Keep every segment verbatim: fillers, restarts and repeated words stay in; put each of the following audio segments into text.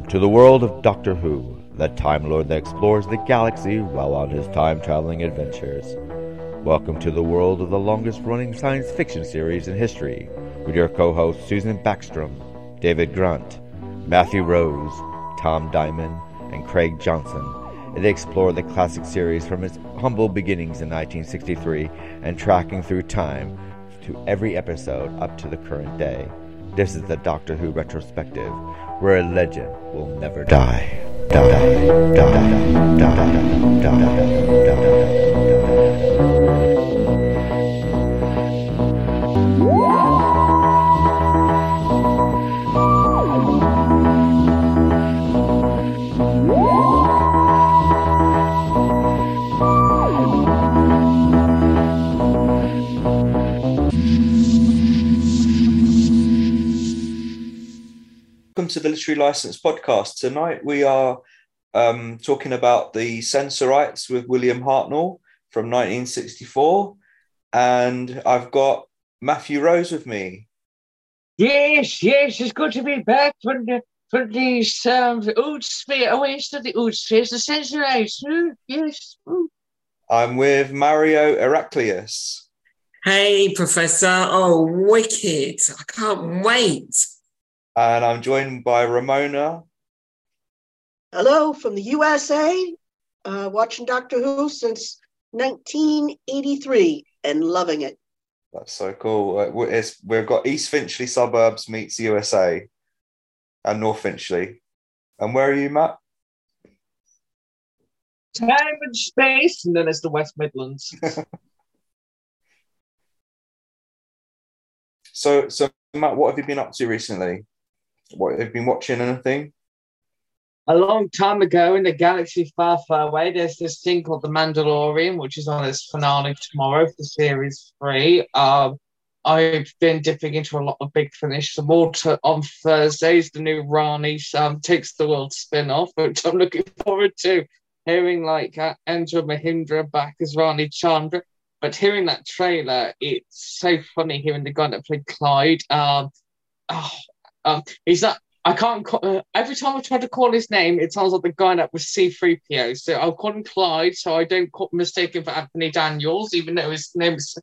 Welcome to the world of Doctor Who, the Time Lord that explores the galaxy while on his time-traveling adventures. Welcome to the world of the longest-running science fiction series in history, with your co-hosts Susan Backstrom, David Grant, Matthew Rose, Tom Diamond, and Craig Johnson, as they explore the classic series from its humble beginnings in nineteen sixty-three and tracking through time to every episode up to the current day. This is the Doctor Who retrospective, where a legend will never die. Die, die, die, die, die, Welcome to the Literary License podcast. Tonight we are um, talking about the Sensorites with William Hartnell from nineteen sixty-four, and I've got Matthew Rose with me. Yes, yes, it's good to be back from the from the um, Ood sphere. Oh, it's not the Ood sphere, it's the Sensorites. Ooh, yes. Ooh. I'm with Mario Heraclius. Hey, Professor. Oh, wicked! I can't wait. And I'm joined by Ramona. Hello, from the U S A, uh, watching Doctor Who since nineteen eighty-three and loving it. That's so cool. It's, we've got East Finchley suburbs meets U S A and North Finchley. And where are you, Matt? Time and space, and then it's the West Midlands. so, so Matt, what have you been up to recently? What, have you been watching anything? A long time ago in the galaxy far, far away, there's this thing called The Mandalorian, which is on its finale tomorrow for series three. Um, I've been dipping into a lot of Big Finish. The Water on Thursdays, the new Rani um, Takes the World spin-off, which I'm looking forward to. Hearing like uh, Anjli Mahindra back as Rani Chandra. But hearing that trailer, it's so funny hearing the guy that played Clyde. Um, oh, um, he's not... I can't call, uh, every time I try to call his name, it sounds like the guy that was C three P O. So I'll call him Clyde, so I don't call, mistake him for Anthony Daniels, even though his name is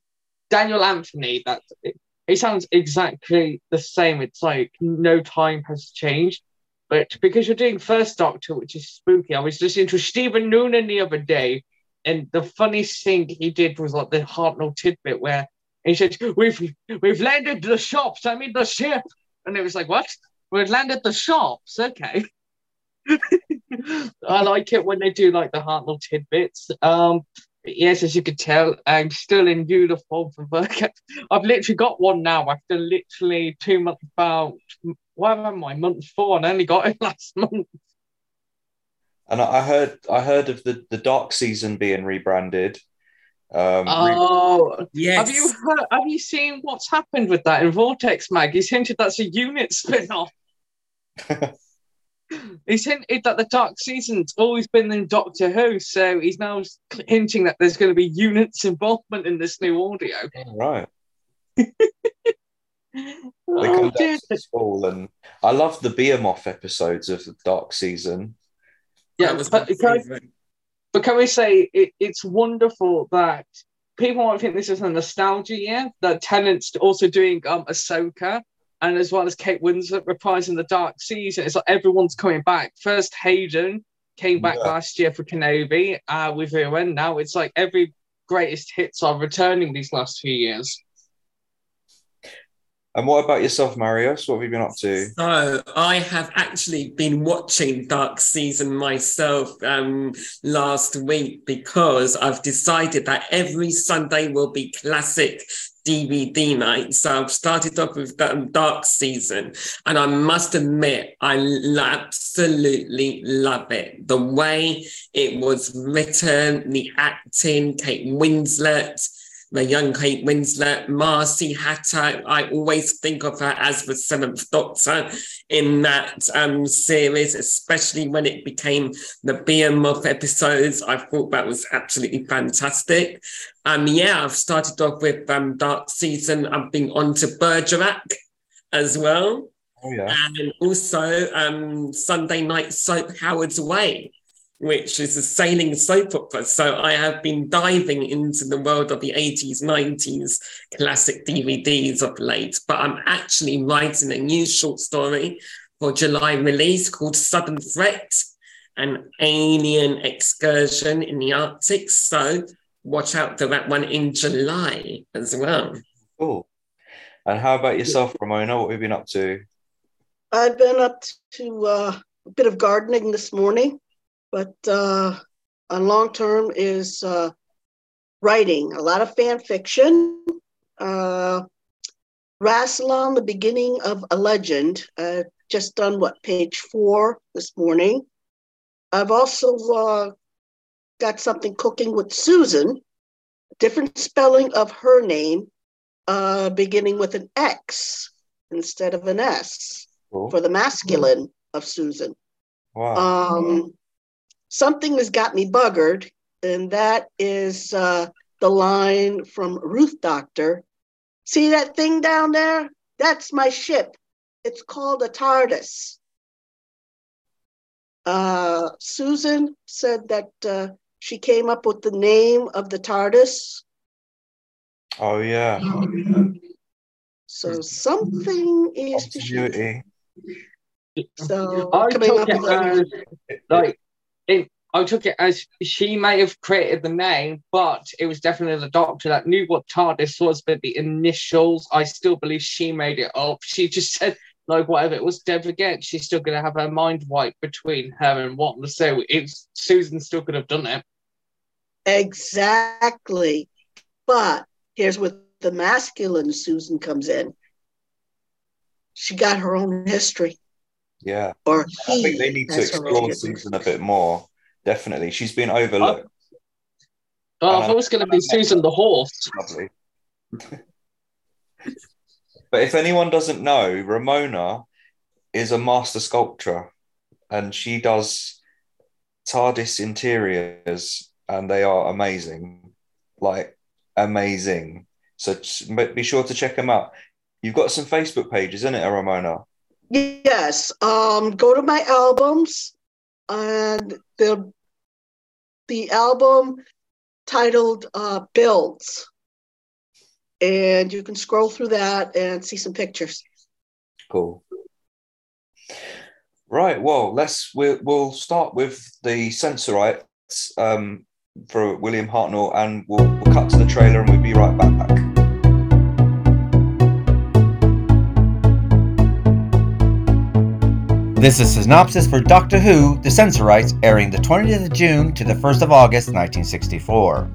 Daniel Anthony. That it, it sounds exactly the same. It's like no time has changed. But because you're doing First Doctor, which is spooky, I was listening to Stephen Noonan the other day, and the funniest thing he did was like the Hartnell tidbit where he said, "We've we've landed the shops. I mean the ship," and it was like, "What?" We've landed the shops, okay. I like it when they do like the Hartnell tidbits. Um, yes, as you could tell, I'm still in uniform for work. I've literally got one now after literally two months, about, where am I, month four, and I only got it last month. And I heard I heard of the, the Dark Season being rebranded. Um, oh re- yes! Have you heard, have you seen what's happened with that in Vortex Mag? He's hinted that's a unit spin-off. He's hinted that the Dark Season's always been in Doctor Who, so he's now hinting that there's going to be units involvement in this new audio. All right. Oh, and I love the Behemoth episodes of the Dark Season. Yeah, that was my favorite. But can we say it, it's wonderful that people might think this is a nostalgia year, that Tennant's also doing um, Ahsoka, and as well as Kate Winslet reprising the Dark Season. It's like everyone's coming back. First Hayden came back yeah. last year for Kenobi uh, with Ewan. Now it's like every greatest hits are returning these last few years. And what about yourself, Marius? What have you been up to? So I have actually been watching Dark Season myself um, last week, because I've decided that every Sunday will be classic D V D night. So I've started off with Dark Season, and I must admit, I absolutely love it. The way it was written, the acting, Kate Winslet, the young Kate Winslet, Marcy Hatter. I always think of her as the Seventh Doctor in that um, series, especially when it became the Behemoth episodes. I thought that was absolutely fantastic. Um, yeah, I've started off with um, Dark Season. I've been on to Bergerac as well. Oh, yeah. And also um, Sunday night soap Howard's Way, which is a sailing soap opera. So I have been diving into the world of the eighties, nineties classic D V Ds of late, but I'm actually writing a new short story for July release called Southern Threat, an alien excursion in the Arctic. So watch out for that one in July as well. Cool. And how about yourself, Ramona? What have you been up to? I've been up to uh, a bit of gardening this morning, but uh, on long term is uh, writing a lot of fan fiction. Uh, Rassilon, the beginning of a legend. Uh, just done, what, page four this morning. I've also uh, got something cooking with Susan, different spelling of her name, uh, beginning with an X instead of an S. Cool. For the masculine cool. of Susan. Wow. Um, something has got me buggered, and that is uh, the line from Ruth Doctor. See that thing down there? That's my ship. It's called a TARDIS. Uh, Susan said that uh, she came up with the name of the TARDIS. Oh, yeah. Oh, yeah. So something is... Beauty. So I took it as, like, it, I took it as she may have created the name, but it was definitely the Doctor that knew what TARDIS was, but the initials, I still believe she made it up. She just said... Like, whatever it was, don't forget, she's still going to have her mind wiped between her and Watton. So it's, Susan still could have done it. Exactly. But here's where the masculine Susan comes in. She got her own history. Yeah. Or I think they need to explore Susan a bit more. Definitely. She's been overlooked. Oh, I thought it was going to be Susan the horse. Lovely. But if anyone doesn't know, Ramona is a master sculptor and she does TARDIS interiors and they are amazing, like amazing. So be sure to check them out. You've got some Facebook pages, isn't it, Ramona? Yes. Um, go to my albums and the, the album titled uh, Builds. And you can scroll through that and see some pictures. Cool. Right. Well, let's we'll, we'll start with the Sensorites um, for William Hartnell, and we'll, we'll cut to the trailer, and we'll be right back. This is synopsis for Doctor Who: The Sensorites, airing the twentieth of June to the first of August, nineteen sixty-four.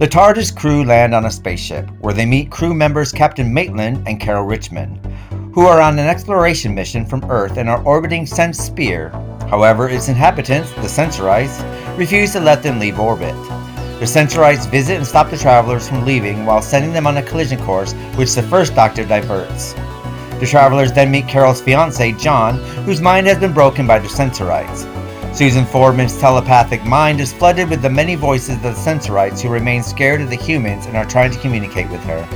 The TARDIS crew land on a spaceship, where they meet crew members Captain Maitland and Carol Richmond, who are on an exploration mission from Earth and are orbiting Sense-Sphere. However, its inhabitants, the Sensorites, refuse to let them leave orbit. The Sensorites visit and stop the travelers from leaving while sending them on a collision course, which the First Doctor diverts. The travelers then meet Carol's fiancé, John, whose mind has been broken by the Sensorites. Susan Foreman's telepathic mind is flooded with the many voices of the Sensorites who remain scared of the humans and are trying to communicate with her.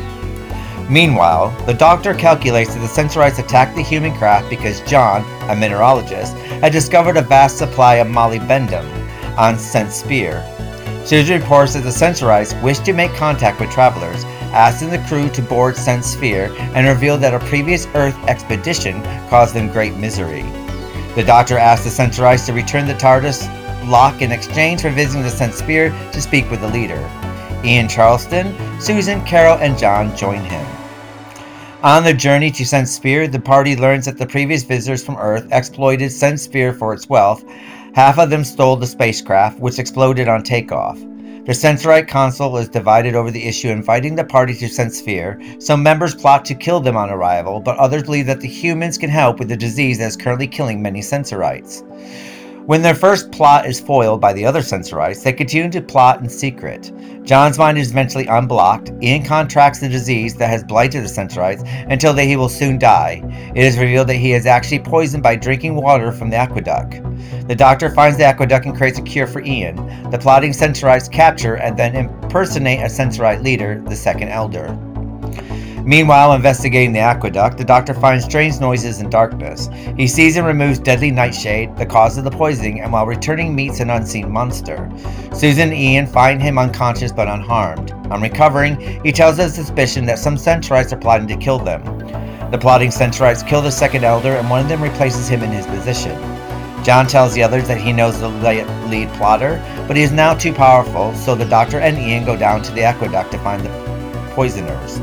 Meanwhile, the Doctor calculates that the Sensorites attacked the human craft because John, a mineralogist, had discovered a vast supply of molybdenum on Sense-Sphere. Susan reports that the Sensorites wish to make contact with travelers, asking the crew to board Sense-Sphere and reveal that a previous Earth expedition caused them great misery. The Doctor asks the Sensorites to return the TARDIS lock in exchange for visiting the Sense-Sphere to speak with the leader. Ian Charleston, Susan, Carol, and John join him. On their journey to Sense-Sphere, the party learns that the previous visitors from Earth exploited Sense-Sphere for its wealth. Half of them stole the spacecraft, which exploded on takeoff. The Sensorite Council is divided over the issue inviting the party to Sense-Sphere. Some members plot to kill them on arrival, but others believe that the humans can help with the disease that is currently killing many Sensorites. When their first plot is foiled by the other Sensorites, they continue to plot in secret. John's mind is eventually unblocked. Ian contracts the disease that has blighted the Sensorites until they, he will soon die. It is revealed that he is actually poisoned by drinking water from the aqueduct. The Doctor finds the aqueduct and creates a cure for Ian. The plotting Sensorites capture and then impersonate a Sensorite leader, the Second Elder. Meanwhile, investigating the aqueduct, the Doctor finds strange noises in darkness. He sees and removes deadly nightshade, the cause of the poisoning, and while returning meets an unseen monster. Susan and Ian find him unconscious but unharmed. On recovering, he tells his suspicion that some Sensorites are plotting to kill them. The plotting Sensorites kill the second elder, and one of them replaces him in his position. John tells the others that he knows the lead plotter, but he is now too powerful, so the Doctor and Ian go down to the aqueduct to find the poisoners.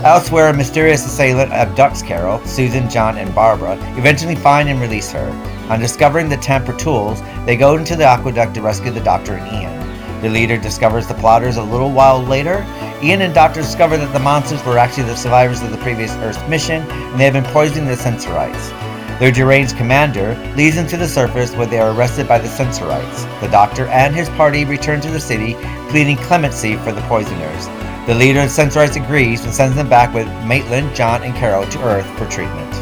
Elsewhere, a mysterious assailant abducts Carol, Susan, John, and Barbara, eventually find and release her. On discovering the tamper tools, they go into the aqueduct to rescue the Doctor and Ian. The leader discovers the plotters a little while later. Ian and Doctor discover that the monsters were actually the survivors of the previous Earth mission, and they have been poisoning the Sensorites. Their deranged commander leads them to the surface where they are arrested by the Sensorites. The Doctor and his party return to the city, pleading clemency for the poisoners. The leader of Sensorites agrees and sends them back with Maitland, John, and Carol to Earth for treatment.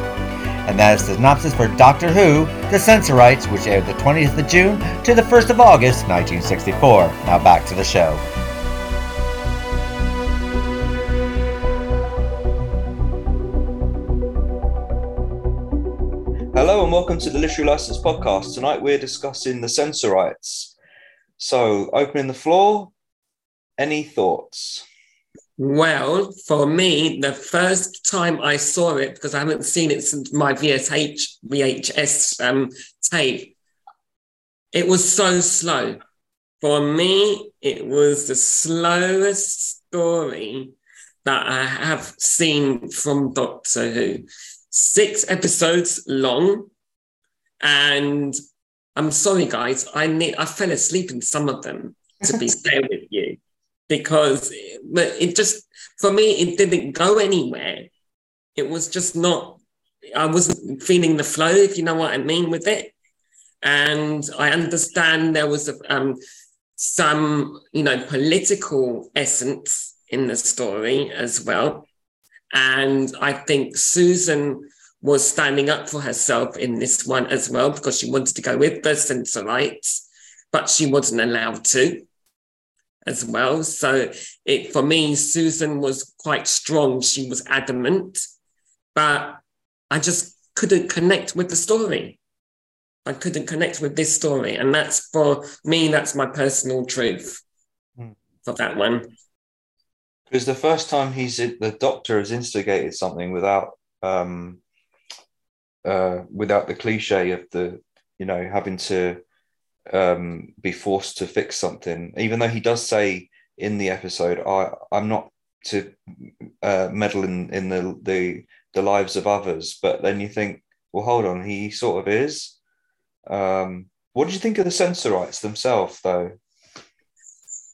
And that is the synopsis for Doctor Who, The Sensorites, which aired the twentieth of June to the first of August, nineteen sixty-four. Now back to the show. Hello and welcome to the Literary License Podcast. Tonight we're discussing The Sensorites. So, opening the floor, any thoughts? Well, for me, the first time I saw it, because I haven't seen it since my V S H, V H S um, tape, it was so slow. For me, it was the slowest story that I have seen from Doctor Who. Six episodes long, and I'm sorry, guys, I ne- I fell asleep in some of them, to be fair with you, because it, but it just, for me, it didn't go anywhere. It was just not, I wasn't feeling the flow, if you know what I mean, with it. And I understand there was a, um, some, you know, political essence in the story as well. And I think Susan was standing up for herself in this one as well, because she wanted to go with the Sensorites, but she wasn't allowed to as well. So it, for me, Susan was quite strong. She was adamant, but I just couldn't connect with the story. I couldn't connect with this story. And that's, for me, that's my personal truth for that one. Because the first time he's the Doctor has instigated something without um, uh, without the cliche of the, you know, having to um, be forced to fix something. Even though he does say in the episode, I, I'm not to uh, meddle in, in the, the the lives of others. But then you think, well, hold on, he sort of is. Um, what did you think of the Sensorites themselves, though?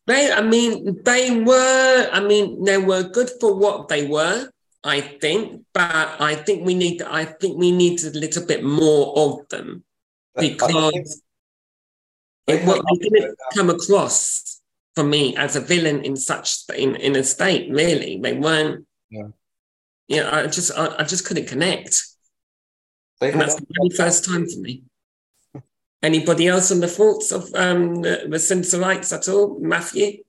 They, I mean, they were, I mean, they were good for what they were, I think, but I think we need, I think we need a little bit more of them, because it, what they didn't come across for me as a villain in such, in, in a state, really. They weren't, yeah. You know, I just, I, I just couldn't connect. They and that's the very first time for me. Anybody else on the thoughts of um, the, the Sensorites at all? Matthew?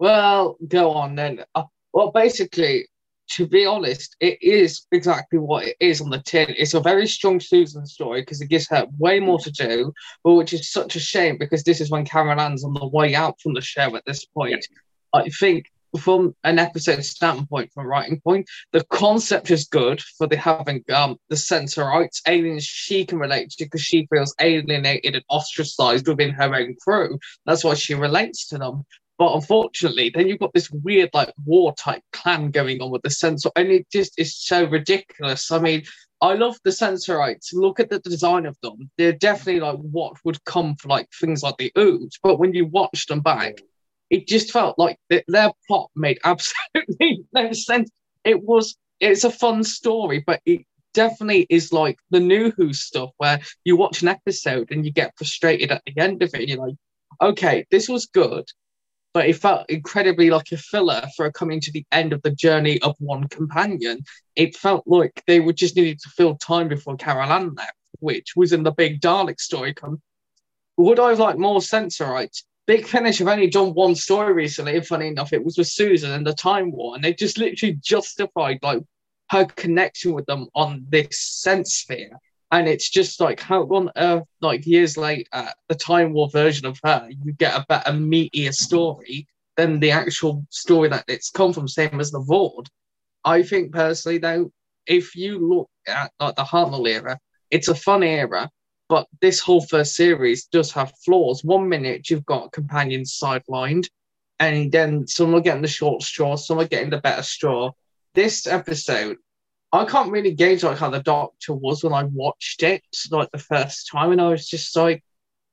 Well, go on then. Uh, well, basically, to be honest, it is exactly what it is on the tin. It's a very strong Susan story because it gives her way more to do, but which is such a shame because this is when Carol Anne's on the way out from the show at this point. I think from an episode standpoint, from a writing point, the concept is good for the having um, the Sensorites, aliens she can relate to because she feels alienated and ostracized within her own crew. That's why she relates to them. But unfortunately, then you've got this weird, like, war-type clan going on with the Sensor, and it just is so ridiculous. I mean, I love the Sensorites. Look at the design of them. They're definitely, like, what would come for, like, things like the Oods, but when you watch them back, it just felt like th- their plot made absolutely no sense. It was, it's a fun story, but it definitely is like the New Who stuff where you watch an episode and you get frustrated at the end of it. You're like, okay, this was good, but it felt incredibly like a filler for coming to the end of the journey of one companion. It felt like they were just needed to fill time before Carol Anne left, which was in the big Dalek story. Come, would I have liked more Sensorites? Big Finish have only done one story recently, funny enough. It was with Susan and the Time War, and they just literally justified like her connection with them on this Sense-Sphere. And it's just like, how on earth, like years later, the Time War version of her, you get a better, meatier story than the actual story that it's come from, same as the Vord. I think personally, though, if you look at like the Hartnell era, it's a fun era, but this whole first series does have flaws. One minute you've got companions sidelined, and then some are getting the short straw, some are getting the better straw. This episode, I can't really gauge like how the Doctor was when I watched it like the first time, and I was just like,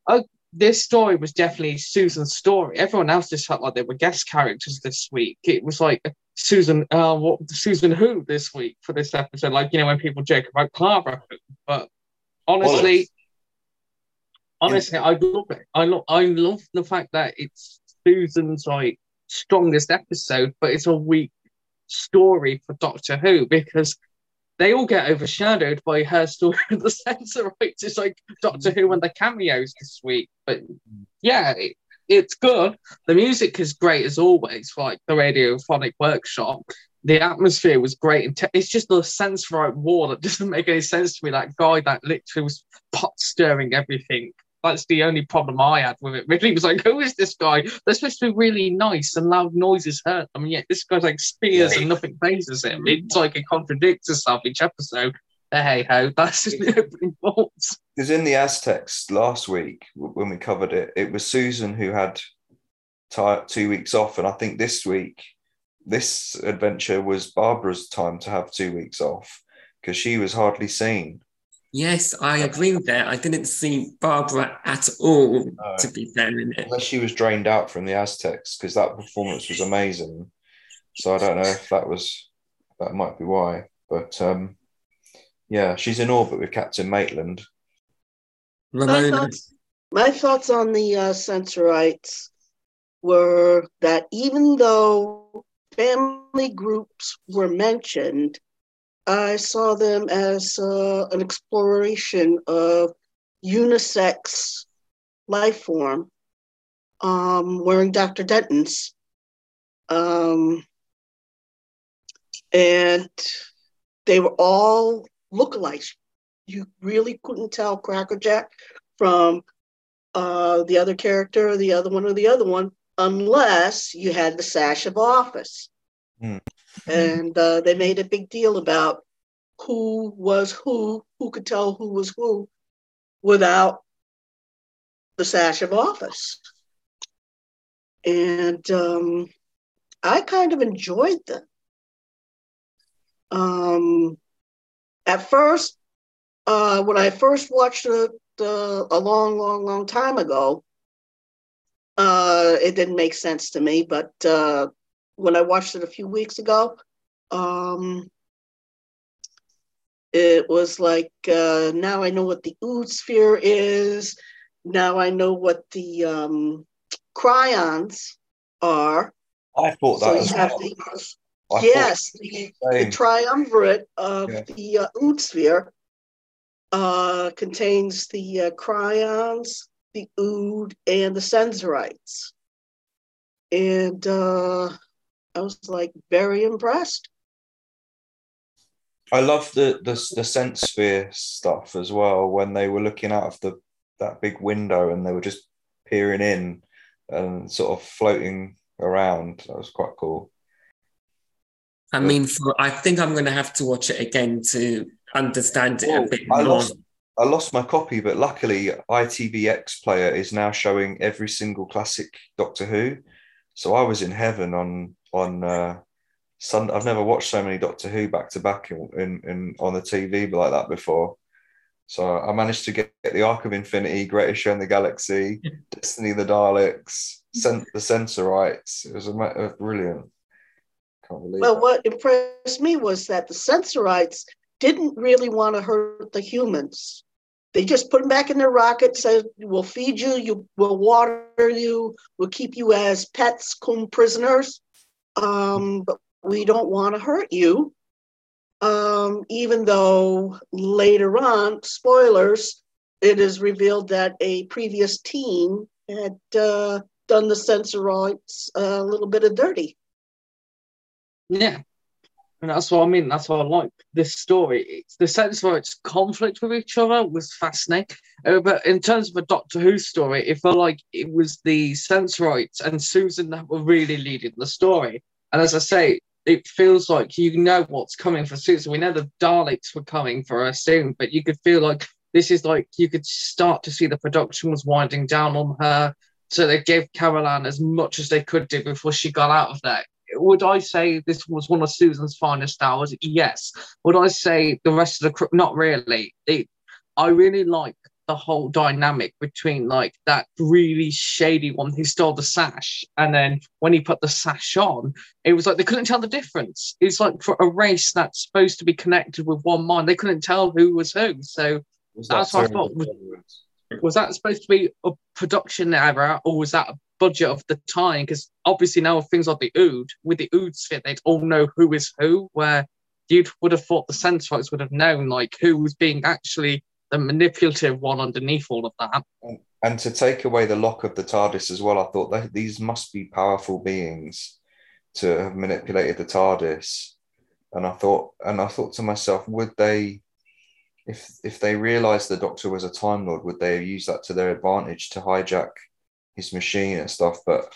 "Oh, this story was definitely Susan's story." Everyone else just felt like they were guest characters this week. It was like Susan, uh, what Susan who this week for this episode? Like, you know, when people joke about Clara, but honestly, well, honestly, yeah. I love it. I love, I love the fact that it's Susan's like strongest episode, but it's a weak story for Doctor Who because they all get overshadowed by her story of the Sensorites. It's like Doctor Who and the cameos this week. But yeah, it, it's good. The music is great as always, for, like the Radiophonic Workshop. The atmosphere was great. And te- it's just the Sensorite war that doesn't make any sense to me. That guy that literally was pot stirring everything. That's the only problem I had with it. Really, it was like, who is this guy? They're supposed to be really nice and loud noises hurt. I mean, yeah, this guy's like spears and nothing phases him. It's like it contradicts itself each episode. Hey ho, that's just the opening bolts. Because in the Aztecs last week when we covered it, it was Susan who had t- two weeks off, and I think this week, this adventure was Barbara's time to have two weeks off because she was hardly seen. Yes, I agree with that. I didn't see Barbara at all, no, to be fair in it. Unless she was drained out from the Aztecs, because that performance was amazing. So I don't know if that was, that might be why. But um, yeah, she's in orbit with Captain Maitland. Ramona. My thoughts, my thoughts on the uh, Sensorites were that even though family groups were mentioned, I saw them as uh, an exploration of unisex life form, um, wearing Doctor Dentons. Um, and they were all lookalikes. You really couldn't tell Crackerjack from uh, the other character or the other one or the other one, unless you had the sash of office. Mm. And uh, they made a big deal about who was who, who could tell who was who without the sash of office. And um, I kind of enjoyed them. Um, at first, uh, when I first watched it uh, a long, long, long time ago, uh, it didn't make sense to me, but uh, when I watched it a few weeks ago, um, it was like, uh, now I know what the Ood sphere is. Now I know what the um, cryons are. I thought that so as you well. Have the, yes, the, the triumvirate of yeah. the uh, Ood sphere uh, contains the uh, cryons, the Ood, and the Sensorites. And uh, I was like very impressed. I love the, the the Sense-Sphere stuff as well when they were looking out of the that big window and they were just peering in and sort of floating around. That was quite cool. I mean, for, I think I'm going to have to watch it again to understand it oh, a bit I more. Lost, I lost my copy, but luckily I T V X Player is now showing every single classic Doctor Who. So I was in heaven on on uh, Sunday. I've never watched so many Doctor Who back to back in, in, in on the T V like that before. So I managed to get, get the Ark of Infinity, Greatest Show in the Galaxy, Destiny of the Daleks, Sen- the Sensorites. It was a, a brilliant. Can't believe well, that. What impressed me was that the Sensorites didn't really want to hurt the humans. They just put them back in their rocket, said, we'll feed you, you we'll water you, we'll keep you as pets, cum prisoners, um, but we don't want to hurt you. Um, even though later on, spoilers, it is revealed that a previous team had uh, done the Sensorites a little bit of dirty. Yeah. And that's what I mean. That's what I like. This story, it's, the Sensorites' conflict with each other was fascinating. Uh, but in terms of a Doctor Who story, it felt like it was the Sensorites and Susan that were really leading the story. And as I say, it feels like you know what's coming for Susan. We know the Daleks were coming for her soon, but you could feel like this is like you could start to see the production was winding down on her. So they gave Carol Ann as much as they could do before she got out of there. Would I say this was one of Susan's finest hours? Yes. Would I say the rest of the crew? Not really. It, I really like the whole dynamic between like that really shady one who stole the sash, and then when he put the sash on, it was like they couldn't tell the difference. It's like for a race that's supposed to be connected with one mind, they couldn't tell who was who. So was that's that what I thought. Was, was that supposed to be a production error, or was that a budget of the time? Because obviously now things like the Ood, with the Ood sphere, they'd all know who is who, where you would have thought the Sensorites would have known like who was being actually the manipulative one underneath all of that. And, and to take away the lock of the TARDIS as well, I thought they, these must be powerful beings to have manipulated the TARDIS. And I thought, and I thought to myself, would they, if if they realised the Doctor was a Time Lord, would they use that to their advantage to hijack his machine and stuff? But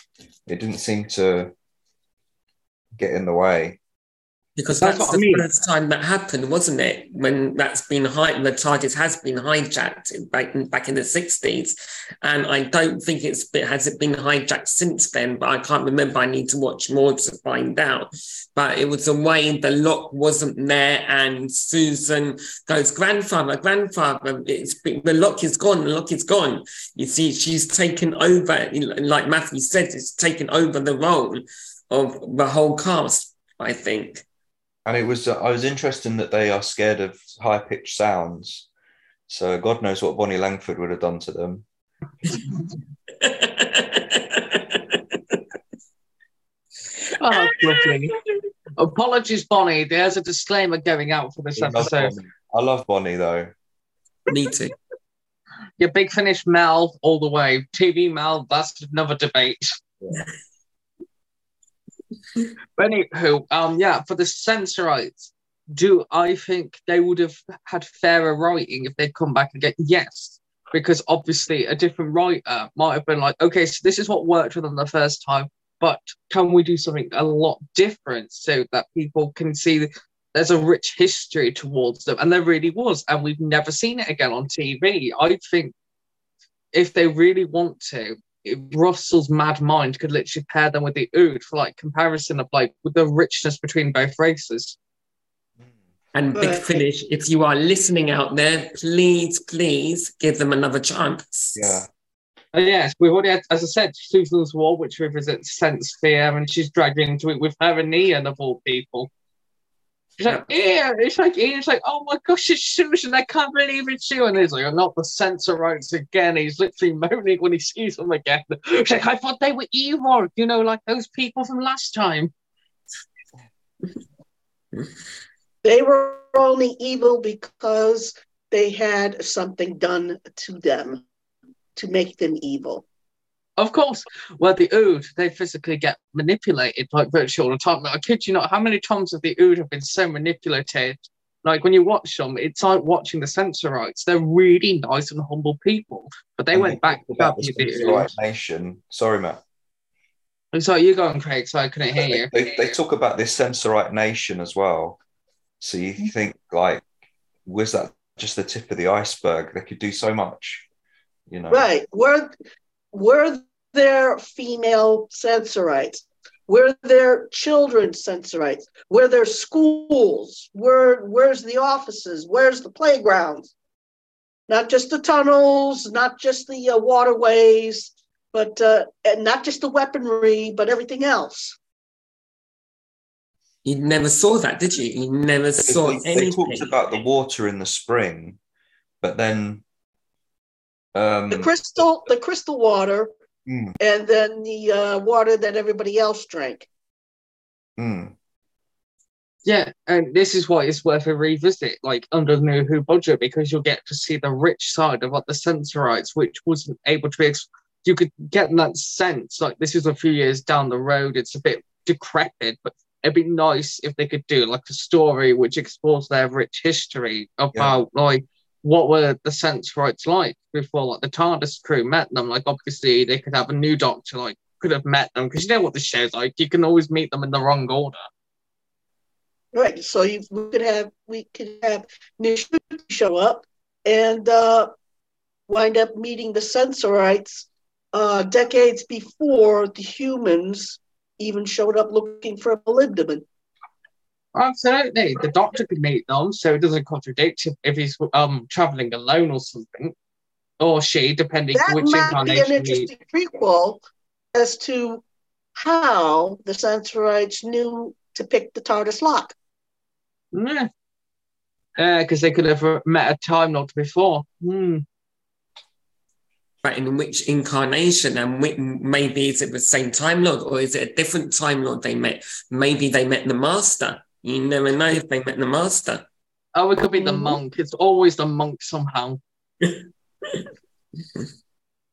it didn't seem to get in the way. Because that's, that's the I mean. first time that happened, wasn't it? When that's been hi- the TARDIS has been hijacked back in, back in the sixties, and I don't think it's been, has it been hijacked since then. But I can't remember. I need to watch more to find out. But it was a way the lock wasn't there, and Susan goes, "Grandfather, grandfather, it's the lock is gone. The lock is gone." You see, she's taken over. Like Matthew said, it's taken over the role of the whole cast, I think. And it was, uh, I was interested in that they are scared of high-pitched sounds. So God knows what Bonnie Langford would have done to them. Oh, that's lovely. Apologies, Bonnie. There's a disclaimer going out for this I episode. Love I love Bonnie, though. Me too. Your Big Finish Mel all the way. T V Mel, that's another debate. Yeah. But anywho, um, yeah, for the Sensorites, do I think they would have had fairer writing if they'd come back again? Yes, because obviously a different writer might have been like, okay, so this is what worked for them the first time, but can we do something a lot different so that people can see there's a rich history towards them? And there really was, and we've never seen it again on T V. I think if they really want to, It, Russell's mad mind could literally pair them with the Ood for like comparison of like with the richness between both races. And Big Finish, if you are listening out there, please, please give them another chance. Yeah. And yes, we've already had, as I said, Susan's War, which represents Sense-Sphere, and she's dragged into it with her and Ian of all people. She's like, yeah, it's like Ian's like, oh my gosh, it's Susan, I can't believe it's you. And he's like, I'm not the Sensorites again. He's literally moaning when he sees them again. He's like, I thought they were evil, you know, like those people from last time. They were only evil because they had something done to them to make them evil. Of course. Well, the Ood, they physically get manipulated like virtually all the time. Like, I kid you not, how many times have the Ood have been so manipulated? Like, when you watch them, it's like watching the Sensorites. They're really nice and humble people, but they and went they back to the Ood nation. Sorry, Matt. I'm sorry, you going, Craig? So I couldn't hear they, you. They, they talk about this Sensorite nation as well. So you think, like, was that just the tip of the iceberg? They could do so much, you know? Right. We're... Were there female Sensorites? Were there children Sensorites? Were there schools? Where, where's the offices? Where's the playgrounds? Not just the tunnels, not just the uh, waterways, but uh, and not just the weaponry, but everything else. You never saw that, did you? You never saw they, anything. They talked about the water in the spring, but then... Um, the crystal, the crystal water, mm. and then the uh, water that everybody else drank. Mm. Yeah, and this is why it's worth a revisit, like under the New Who budget, because you'll get to see the rich side of what the Sensorites, which wasn't able to be ex- you could get that sense, like, this is a few years down the road, it's a bit decrepit, but it'd be nice if they could do, like, a story which explores their rich history about, yeah. like, what were the Sensorites like before, like, the TARDIS crew met them. Like, obviously, they could have a new Doctor, like, could have met them, because you know what the show's like, you can always meet them in the wrong order. Right, so you, we could have, we could have Nishu show up and uh, wind up meeting the Sensorites uh, decades before the humans even showed up looking for molybdenum. Absolutely, the Doctor could meet them, so it doesn't contradict if he's um traveling alone or something, or she, depending on which incarnation. That might be an interesting prequel as to how the Sensorites knew to pick the TARDIS lock. Yeah, because uh, they could have met a Time Lord before. Hmm. But in which incarnation, and which, maybe is it the same Time Lord, or is it a different Time Lord they met? Maybe they met the Master. You never know if they met the Master. Oh, it could be the Monk. It's always the Monk somehow.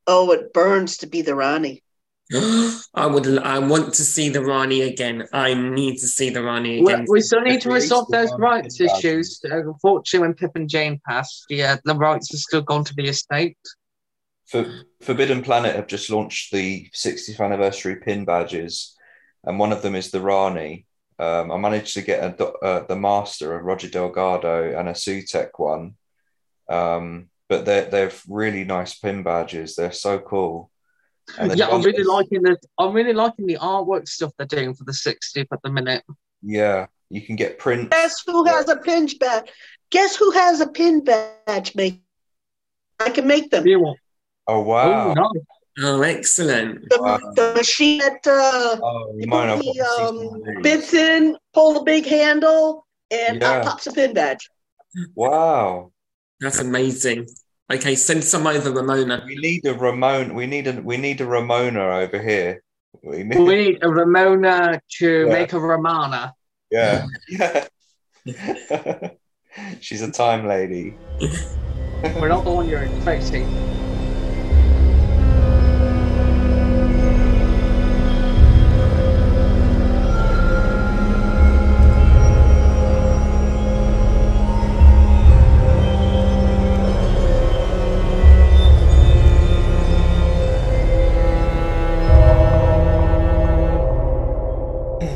Oh, it burns to be the Rani. I would. I want to see the Rani again. I need to see the Rani again. We, we still need to resolve those rights issues. Uh, unfortunately, when Pip and Jane passed, yeah, the rights are still gone to the estate. For, Forbidden Planet have just launched the sixtieth anniversary pin badges, and one of them is the Rani. Um, I managed to get a, uh, the Master, a Roger Delgado, and a Sutek one, um, but they're they're really nice pin badges. They're so cool. Yeah, I'm really liking the I'm really liking the artwork stuff they're doing for the sixtieth at the minute. Yeah, you can get prints. Guess who has a pin badge? Guess who has a pin badge? Mate, I can make them. Oh wow! Oh, nice. Oh excellent! The, wow. the machine that uh, oh, you know, he um, bids in, pull the big handle, and yeah. out pops a pin badge. Wow, that's amazing. Okay, send some over, Ramona. We need a Ramona. We need a we need a Ramona over here. We need, we need a Ramona to yeah. make a Ramana. Yeah, yeah. She's a time lady. We're not the one you're expecting.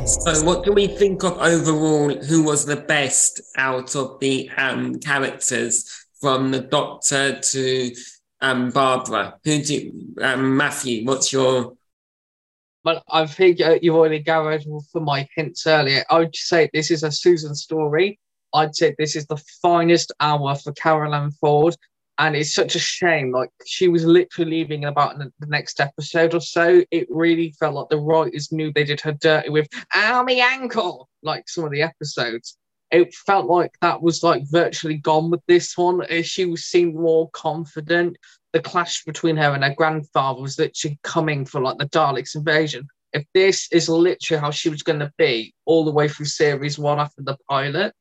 So what do we think of overall? Who was the best out of the um, characters, from the Doctor to um, Barbara? Who do um, Matthew? What's your? Well, I think uh, you already gathered for my hints earlier. I would say this is a Susan story. I'd say this is the finest hour for Carol Ann Ford, and it's such a shame. Like, she was literally leaving in about the next episode or so. It really felt like the writers knew they did her dirty with, ow, me ankle, like some of the episodes. It felt like that was, like, virtually gone with this one. She seemed more confident. The clash between her and her grandfather was literally coming for, like, the Daleks invasion. If this is literally how she was going to be all the way through series one after the pilot,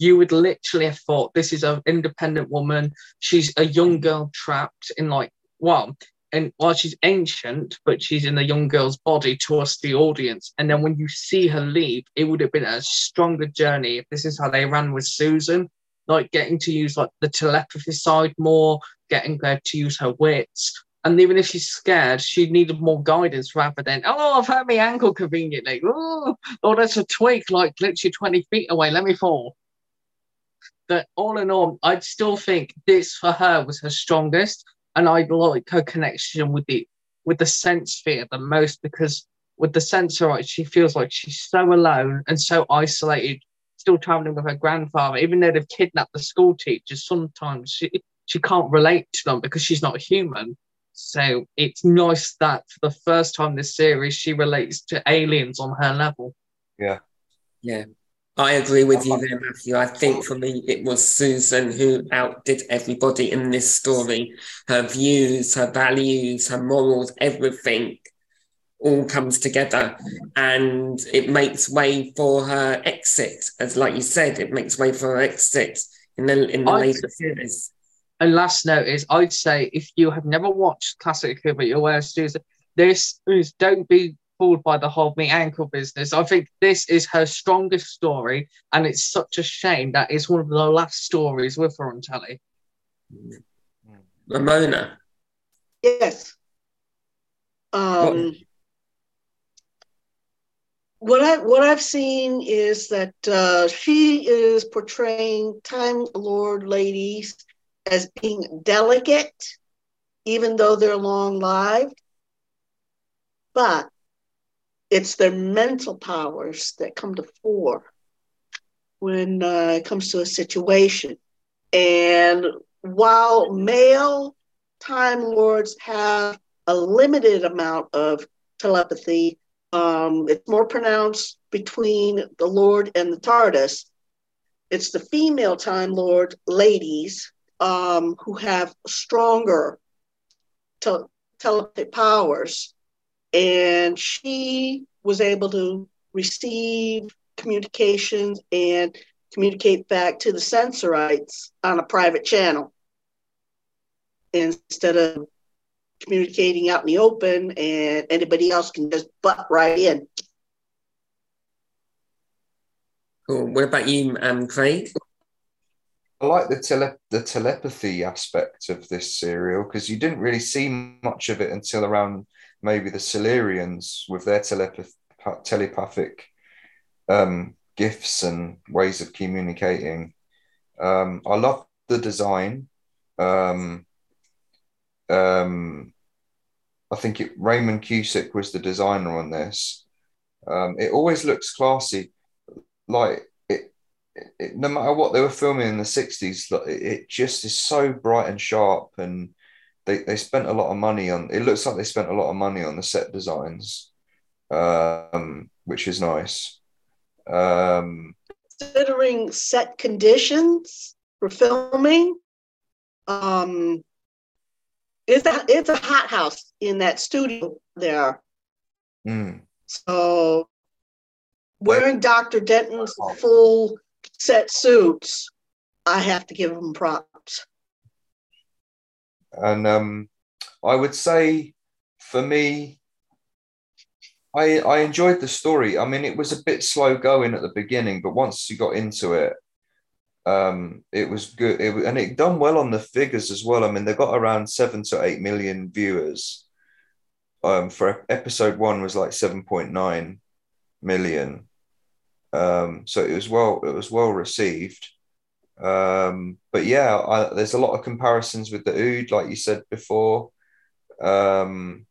you would literally have thought this is an independent woman. She's a young girl trapped in, like, well, and while well, she's ancient, but she's in a young girl's body towards the audience. And then when you see her leave, it would have been a stronger journey if this is how they ran with Susan, like getting to use, like, the telepathy side more, getting her to use her wits. And even if she's scared, she needed more guidance rather than, oh, I've hurt my ankle conveniently. Oh, oh, that's a twig, like, literally twenty feet away. Let me fall. But all in all, I'd still think this for her was her strongest, and I'd like her connection with the with the Sense-Sphere the most, because with the Sensorite, she feels like she's so alone and so isolated, still traveling with her grandfather, even though they've kidnapped the school teachers. Sometimes she she can't relate to them because she's not human. So it's nice that for the first time this series, she relates to aliens on her level. Yeah, yeah. I agree with you there, Matthew. I think for me, it was Susan who outdid everybody in this story. Her views, her values, her morals, everything all comes together, and it makes way for her exit. As like you said, it makes way for her exit in the, in the later series. And last note is, I'd say if you have never watched classic Who But You're Aware Stu's, this is, don't be fooled by the hold me ankle business. I think this is her strongest story, and it's such a shame that it's one of the last stories with her on telly. Ramona. Yes. Um, what I what I've seen is that uh, she is portraying Time Lord ladies as being delicate, even though they're long-lived, but it's their mental powers that come to fore when uh, it comes to a situation. And while male Time Lords have a limited amount of telepathy, um, it's more pronounced between the Lord and the TARDIS. It's the female Time Lord ladies Um, who have stronger te- telepathic powers. And she was able to receive communications and communicate back to the Sensorites on a private channel instead of communicating out in the open, and anybody else can just butt right in. Cool. What about you, um, Craig? I like the tele- the telepathy aspect of this serial, because you didn't really see much of it until around maybe the Silurians with their telepath- telepathic um, gifts and ways of communicating. Um, I love the design. Um, um, I think it, Raymond Cusick was the designer on this. Um, it always looks classy, like, It, no matter what they were filming in the sixties, it just is so bright and sharp, and they, they spent a lot of money on, it looks like they spent a lot of money on the set designs, um, which is nice. Um, Considering set conditions for filming, um, it's a, it's a hothouse in that studio there. Mm. So wearing Doctor Dentons full set suits, I have to give them props. And um, I would say, for me, I I enjoyed the story. I mean, it was a bit slow going at the beginning, but once you got into it, um, it was good. It, and it done well on the figures as well. I mean, they got around seven to eight million viewers. Um, for episode one was like seven point nine million. Um, so it was well, it was well received. Um, but yeah, I, there's a lot of comparisons with the Ood, like you said before. Um,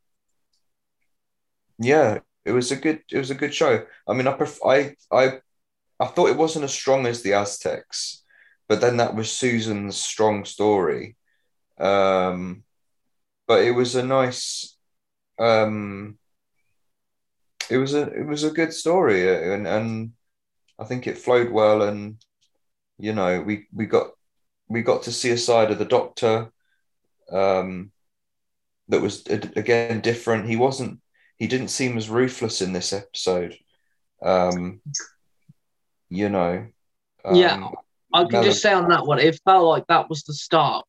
yeah, it was a good, it was a good show. I mean, I, pref- I, I, I thought it wasn't as strong as the Aztecs, but then that was Susan's strong story. Um, but it was a nice, um, it was a, it was a good story, and and. I think it flowed well, and you know, we, we got we got to see a side of the Doctor um, that was again different. He wasn't he didn't seem as ruthless in this episode. Um, you know. Um, yeah, I can just say on that one, it felt like that was the start.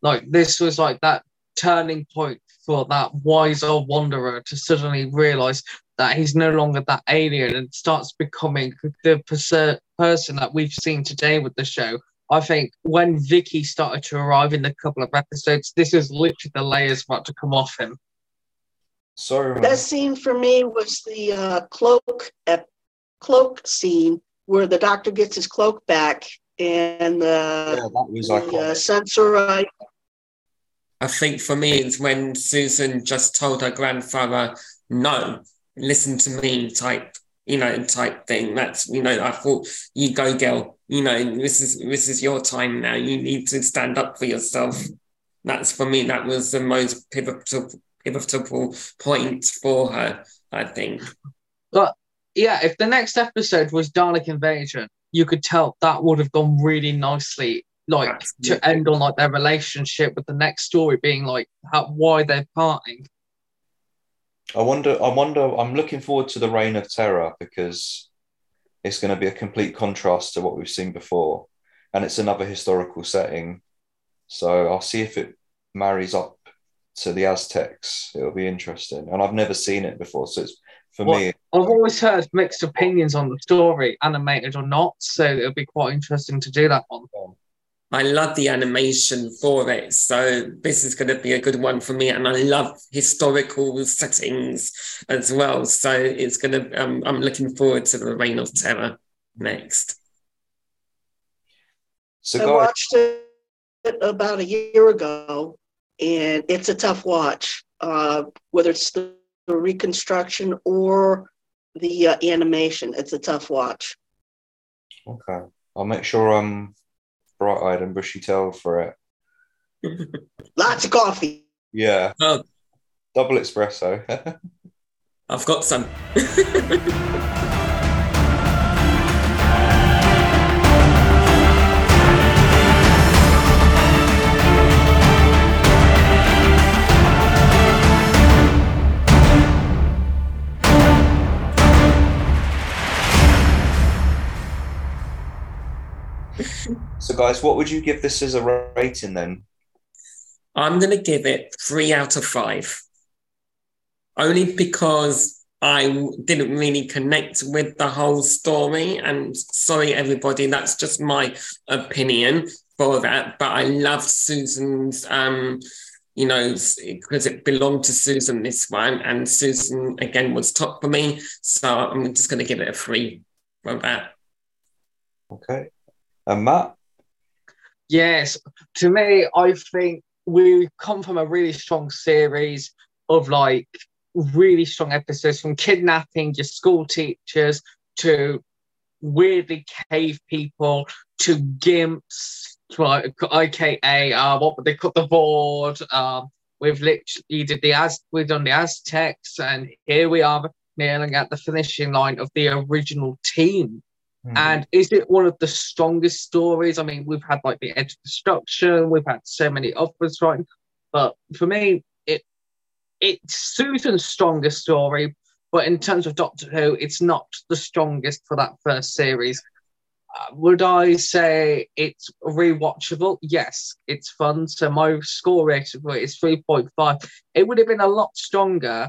Like this was like that turning point for that wise old wanderer to suddenly realise that he's no longer that alien and starts becoming the perser- person that we've seen today with the show. I think when Vicky started to arrive in the couple of episodes, this is literally the layers about to come off him. Sorry, that scene for me was the uh, cloak ep- cloak scene where the Doctor gets his cloak back and uh, yeah, that was the uh, Sensorite. I think for me, it's when Susan just told her grandfather, no, listen to me type, you know, type thing. That's, you know, I thought, you go girl, you know, this is this is your time now. You need to stand up for yourself. That's for me, that was the most pivotal, pivotal point for her, I think. But yeah, if the next episode was Dalek Invasion, you could tell that would have gone really nicely, like Absolutely. To end on like their relationship, with the next story being like how, why they're parting. I wonder, I wonder, I'm looking forward to the Reign of Terror, because it's going to be a complete contrast to what we've seen before. And it's another historical setting. So I'll see if it marries up to the Aztecs. It'll be interesting. And I've never seen it before, so it's for well, me. I've always heard mixed opinions on the story, animated or not, so it'll be quite interesting to do that one. I love the animation for it, so this is going to be a good one for me. And I love historical settings as well, so it's going to. Um, I'm looking forward to the Reign of Terror next. So I watched it about a year ago, and it's a tough watch. Uh, whether it's the reconstruction or the uh, animation, it's a tough watch. Okay, I'll make sure I'm. Um... bright-eyed and bushy-tailed for it. Lots of coffee. Yeah. Oh. Double espresso. I've got some. So, guys, what would you give this as a rating then? I'm going to give it three out of five. Only because I didn't really connect with the whole story. And sorry, everybody, that's just my opinion for that. But I love Susan's, um, you know, because it belonged to Susan, this one. And Susan, again, was top for me. So I'm just going to give it a three for that. Okay. And Matt? Yes, to me, I think we come from a really strong series of like really strong episodes, from kidnapping your school teachers to weirdly cave people to gimps, like aka uh, what would they call the board? Um, we've literally did the Az- we've done the Aztecs, and here we are nearing at the finishing line of the original team. Mm-hmm. And is it one of the strongest stories? I mean, we've had like the Edge of Destruction, we've had so many others, right? But for me, it it's Susan's strongest story. But in terms of Doctor Who, it's not the strongest for that first series. Uh, would I say it's rewatchable? Yes, it's fun. So my score rating for it is three point five. It would have been a lot stronger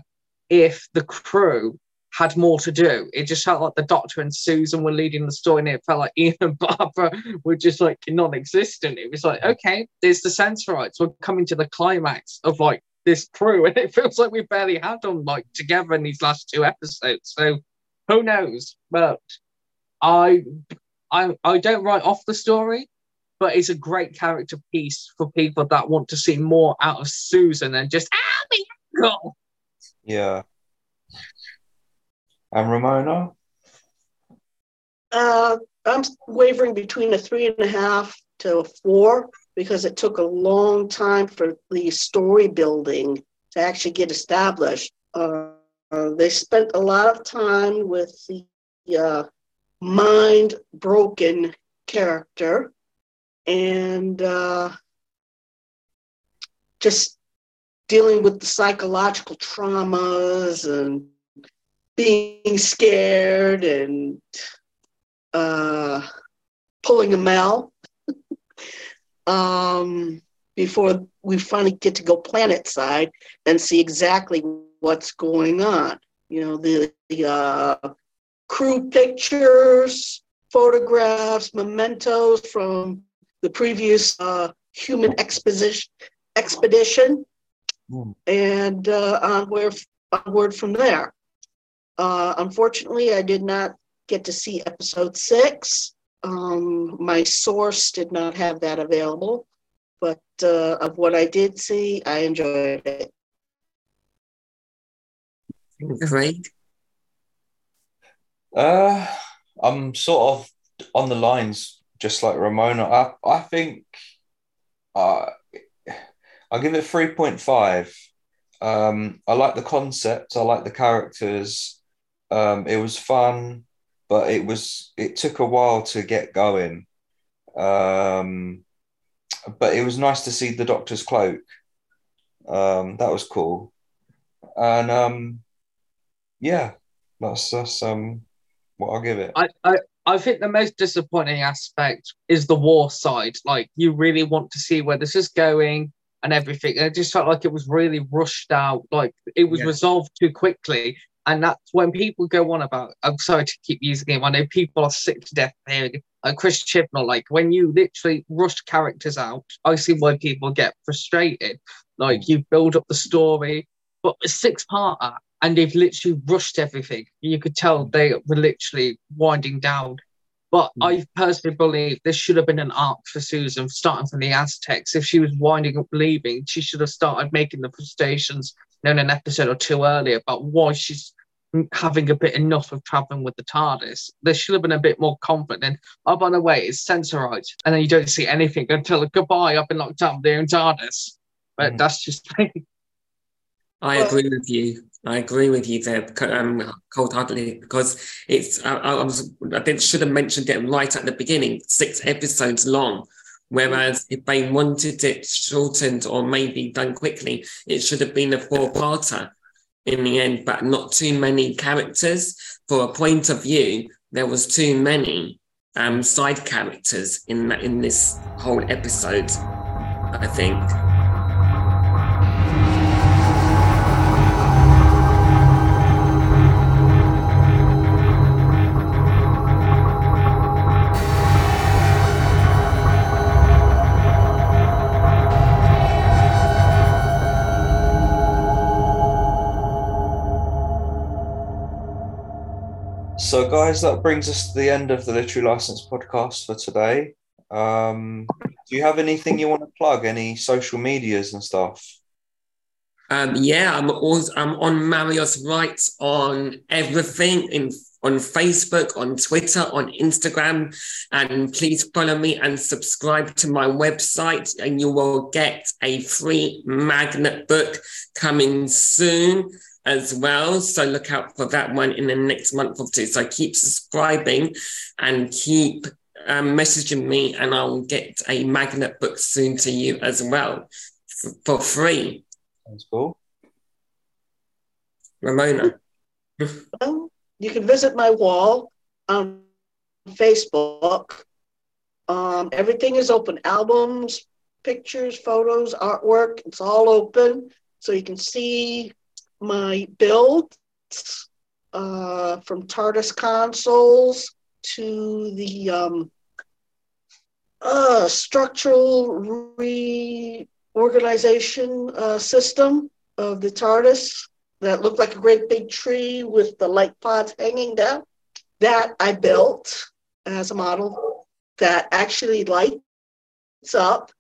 if the crew had more to do. It just felt like the Doctor and Susan were leading the story, and it felt like Ian and Barbara were just like non-existent. It was like, okay, there's the Sensorites. We're coming to the climax of like this crew, and it feels like we barely had them like together in these last two episodes. So who knows? But I, I, I don't write off the story, but it's a great character piece for people that want to see more out of Susan and just ah, we go. Yeah. And Ramona? Uh, I'm wavering between a three and a half to a four because it took a long time for the story building to actually get established. Uh, uh, they spent a lot of time with the uh, mind-broken character and uh, just dealing with the psychological traumas and being scared and uh, pulling a Mel um, before we finally get to go planet side and see exactly what's going on. You know, the, the uh, crew pictures, photographs, mementos from the previous uh, human exposition, expedition mm. and uh, onward, onward from there. Uh, unfortunately, I did not get to see episode six. Um, my source did not have that available, but uh, of what I did see, I enjoyed it. Great. Uh, I'm sort of on the lines, just like Ramona. I, I think uh, I'll give it three point five. Um, I like the concept. I like the characters. Um, it was fun, but it was it took a while to get going. Um, but it was nice to see the Doctor's cloak. Um, that was cool, and um, yeah, that's that's um, what I'll give it. I, I I think the most disappointing aspect is the war side. Like, you really want to see where this is going and everything. And it just felt like it was really rushed out. Like, it was yeah. resolved too quickly. And that's when people go on about, I'm sorry to keep using him, I know people are sick to death hearing like Chris Chibnall, like, when you literally rush characters out, I see why people get frustrated. Like, mm. you build up the story, but a six-parter, and they've literally rushed everything. You could tell they were literally winding down. But mm. I personally believe this should have been an arc for Susan, starting from the Aztecs. If she was winding up leaving, she should have started making the frustrations known an episode or two earlier about why she's having a bit enough of travelling with the TARDIS. There should have been a bit more confident. And, oh, by the way, it's Sensorites. And then you don't see anything until, goodbye, I've been locked up with the own TARDIS. But mm. that's just me. I agree with you. I agree with you there, um, cold-heartedly, because it's. I, I was. I think should have mentioned it right at the beginning. Six episodes long, whereas if they wanted it shortened or maybe done quickly, it should have been a four-parter in the end. But not too many characters for a point of view. There was too many um, side characters in in this whole episode, I think. So, guys, that brings us to the end of the Literary License podcast for today. Um, do you have anything you want to plug? Any social medias and stuff? Um, yeah, I'm always, I'm on Mario's Rights on everything, in, on Facebook, on Twitter, on Instagram. And please follow me and subscribe to my website, and you will get a free magnet book coming soon as well. So look out for that one in the next month or two. So keep subscribing and keep um, messaging me, and I'll get a magnet book soon to you as well f- for free. Sounds cool. Ramona. Well, you can visit my wall on Facebook. Um, everything is open. Albums, pictures, photos, artwork. It's all open. So you can see my builds uh, from TARDIS consoles to the um, uh, structural reorganization uh, system of the TARDIS that looked like a great big tree with the light pods hanging down. That I built as a model that actually lights up.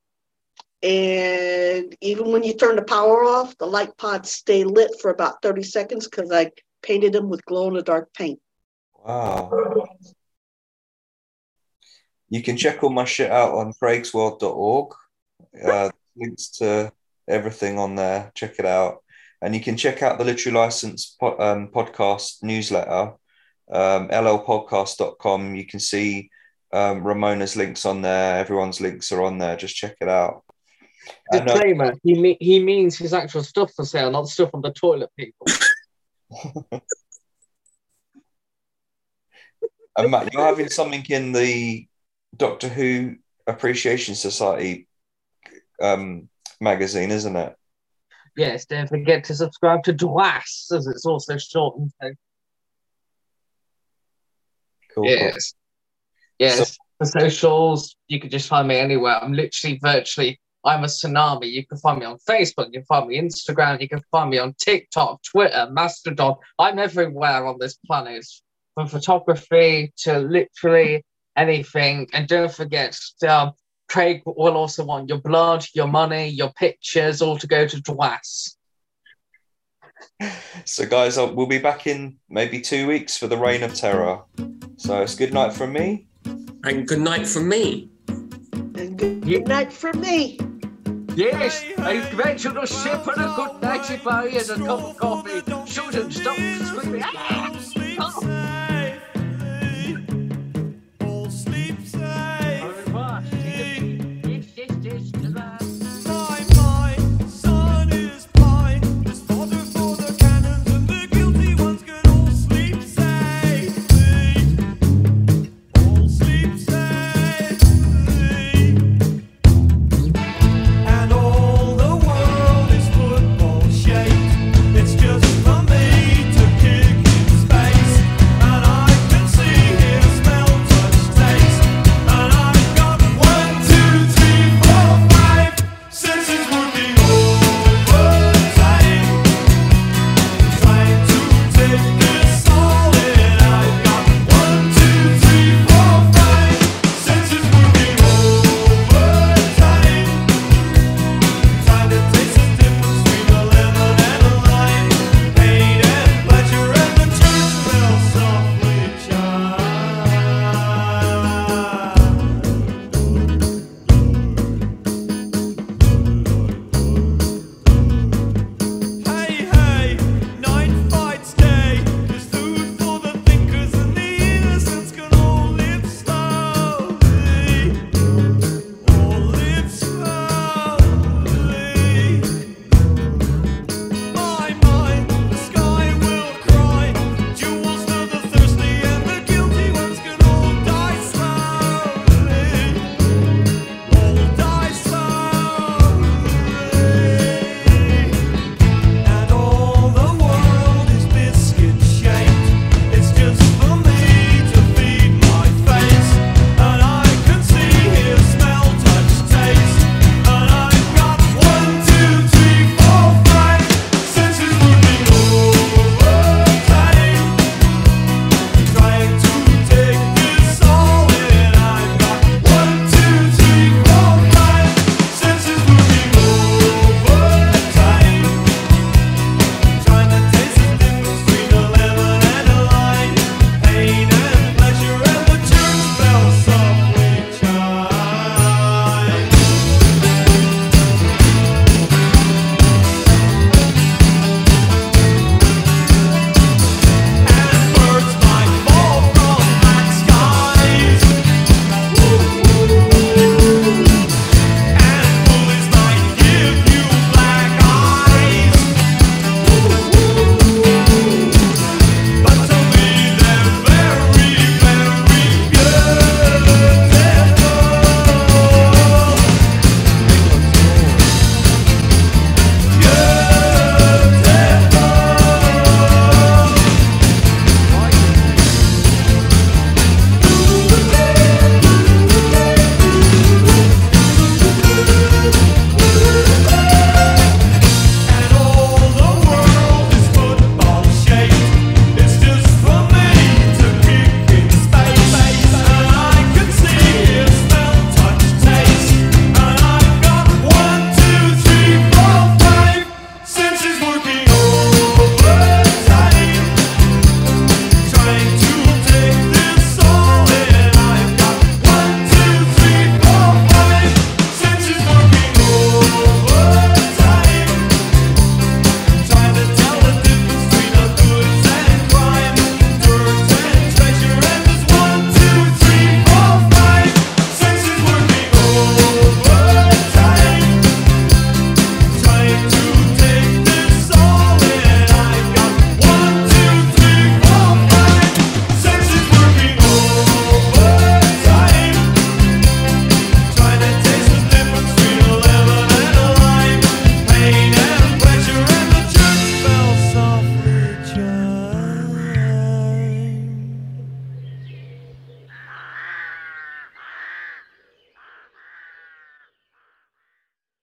And even when you turn the power off, the light pods stay lit for about thirty seconds because I painted them with glow-in-the-dark paint. Wow. You can check all my shit out on craigsworld dot org. Uh, links to everything on there. Check it out. And you can check out the Literary License po- um, podcast newsletter, um, l l podcast dot com. You can see um, Ramona's links on there. Everyone's links are on there. Just check it out. Disclaimer, he, me- he means his actual stuff for sale, not stuff on the toilet, people. And Matt, you're having something in the Doctor Who Appreciation Society um, magazine, isn't it? Yes, don't forget to subscribe to D W A S, as it's also shortened. Cool. Yes. Yes, so- the socials, you can just find me anywhere. I'm literally virtually... I'm a tsunami. You can find me on Facebook. You can find me on Instagram. You can find me on TikTok, Twitter, Mastodon. I'm everywhere on this planet, from photography to literally anything. And don't forget, um, Craig will also want your blood, your money, your pictures, all to go to D W A S. So, guys, I'll, we'll be back in maybe two weeks for the Reign of Terror. So it's good night from me. And good night from me. And good night from me. Yes, a conventional sip and a good nighty by and a cup of coffee. Shouldn't stop screaming.